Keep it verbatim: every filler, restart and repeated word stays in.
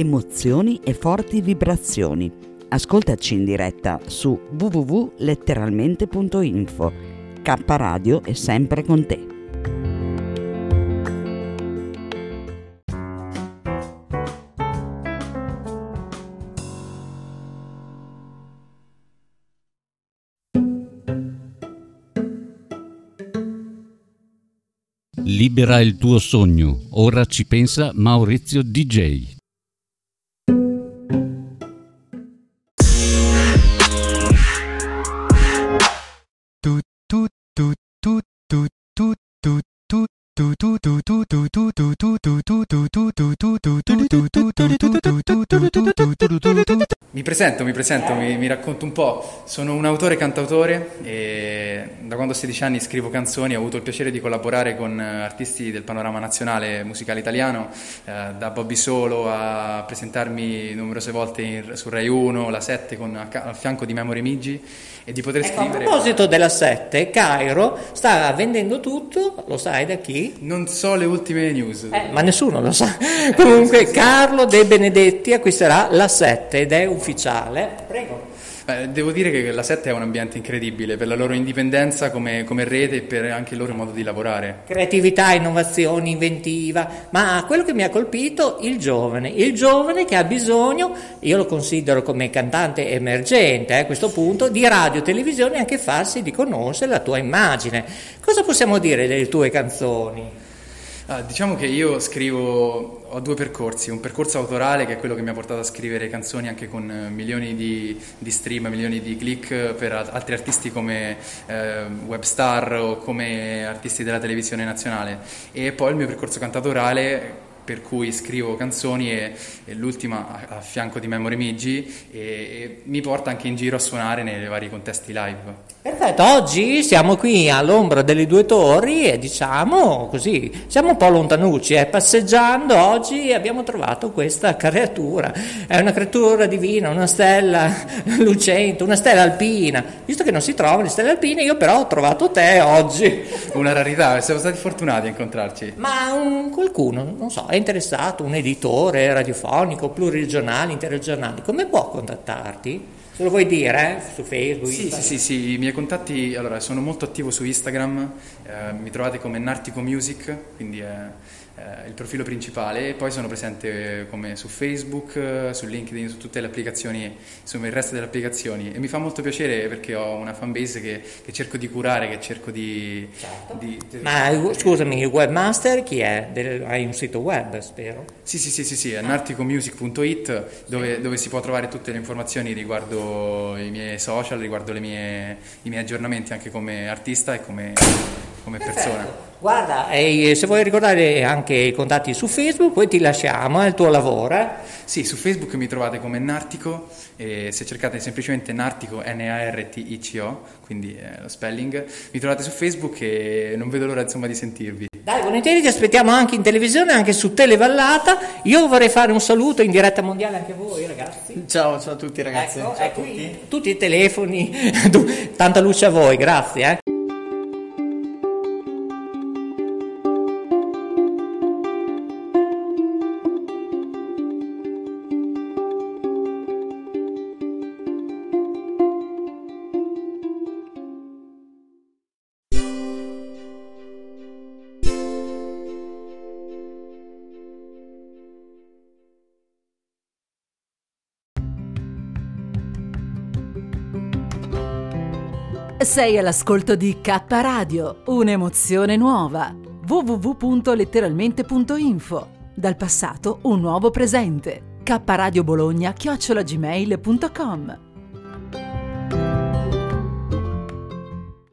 emozioni e forti vibrazioni. Ascoltaci in diretta su w w w punto letteralmente punto info. K Radio è sempre con te. Libera il tuo sogno, ora ci pensa Maurizio D J. Mi presento, mi presento, mi, mi racconto un po'. Sono un autore cantautore e da quando ho sedici anni scrivo canzoni. Ho avuto il piacere di collaborare con artisti del panorama nazionale musicale italiano, eh, da Bobby Solo a presentarmi numerose volte in, su Rai uno, la sette, con, a, al fianco di Memo Remigi, e di poter ecco, scrivere. A proposito della sette, Cairo sta vendendo tutto, lo sai da chi? Non so le ultime news. Eh, ma nessuno lo sa. Eh, Comunque so. Carlo De Benedetti acquisterà la sette ed è ufficiale. Prego. Beh, devo dire che la sette è un ambiente incredibile per la loro indipendenza come, come rete e per anche il loro modo di lavorare. Creatività, innovazione, inventiva, ma quello che mi ha colpito il giovane, il giovane che ha bisogno, io lo considero come cantante emergente eh, a questo punto, di radio, televisione e anche farsi di conoscere la tua immagine. Cosa possiamo dire delle tue canzoni? Ah, diciamo che io scrivo, ho due percorsi, un percorso autorale che è quello che mi ha portato a scrivere canzoni anche con milioni di, di stream, milioni di click per altri artisti come eh, Webstar o come artisti della televisione nazionale, e poi il mio percorso cantatorale per cui scrivo canzoni e, e l'ultima a, a fianco di Memo Remigi e, e mi porta anche in giro a suonare nei vari contesti live. Perfetto, oggi siamo qui all'ombra delle due torri e diciamo così, siamo un po' lontanucci, eh? Passeggiando oggi abbiamo trovato questa creatura, è una creatura divina, una stella lucente, una stella alpina, visto che non si trovano le stelle alpine io però ho trovato te oggi. Una rarità, siamo stati fortunati a incontrarci. Ma un, qualcuno, non so, è interessato, un editore radiofonico, pluriregionale, interregionale, come può contattarti? Lo vuoi dire eh? Su Facebook? Sì, sì, sì, sì, i miei contatti, allora sono molto attivo su Instagram, eh, mi trovate come Nartico Music, quindi è, è il profilo principale, e poi sono presente come su Facebook, su LinkedIn, su tutte le applicazioni, insomma il resto delle applicazioni, e mi fa molto piacere perché ho una fanbase che, che cerco di curare, che cerco di... Certo. di, di Ma di, scusami, il webmaster chi è? Del, hai un sito web, spero? Sì, sì, sì, sì, sì, è anarticomusic punto it, dove, sì. dove si può trovare tutte le informazioni riguardo i miei social, riguardo le mie, i miei aggiornamenti anche come artista e come, come persona. Guarda, e se vuoi ricordare anche i contatti su Facebook, poi ti lasciamo, è il tuo lavoro. Eh? Sì, su Facebook mi trovate come Nartico, e se cercate semplicemente Nartico, N A R T I C O, quindi eh, lo spelling, mi trovate su Facebook e non vedo l'ora insomma di sentirvi. Dai, volentieri ti aspettiamo anche in televisione, anche su Televallata. Io vorrei fare un saluto in diretta mondiale anche a voi ragazzi. Ciao, ciao a tutti ragazzi. Ecco, ciao ecco, a tutti. Tutti i telefoni, tanta luce a voi, grazie. Eh. Sei all'ascolto di K Radio, un'emozione nuova. w w w punto letteralmente punto info. Dal passato un nuovo presente. K Radio Bologna chiocciola gmail punto com.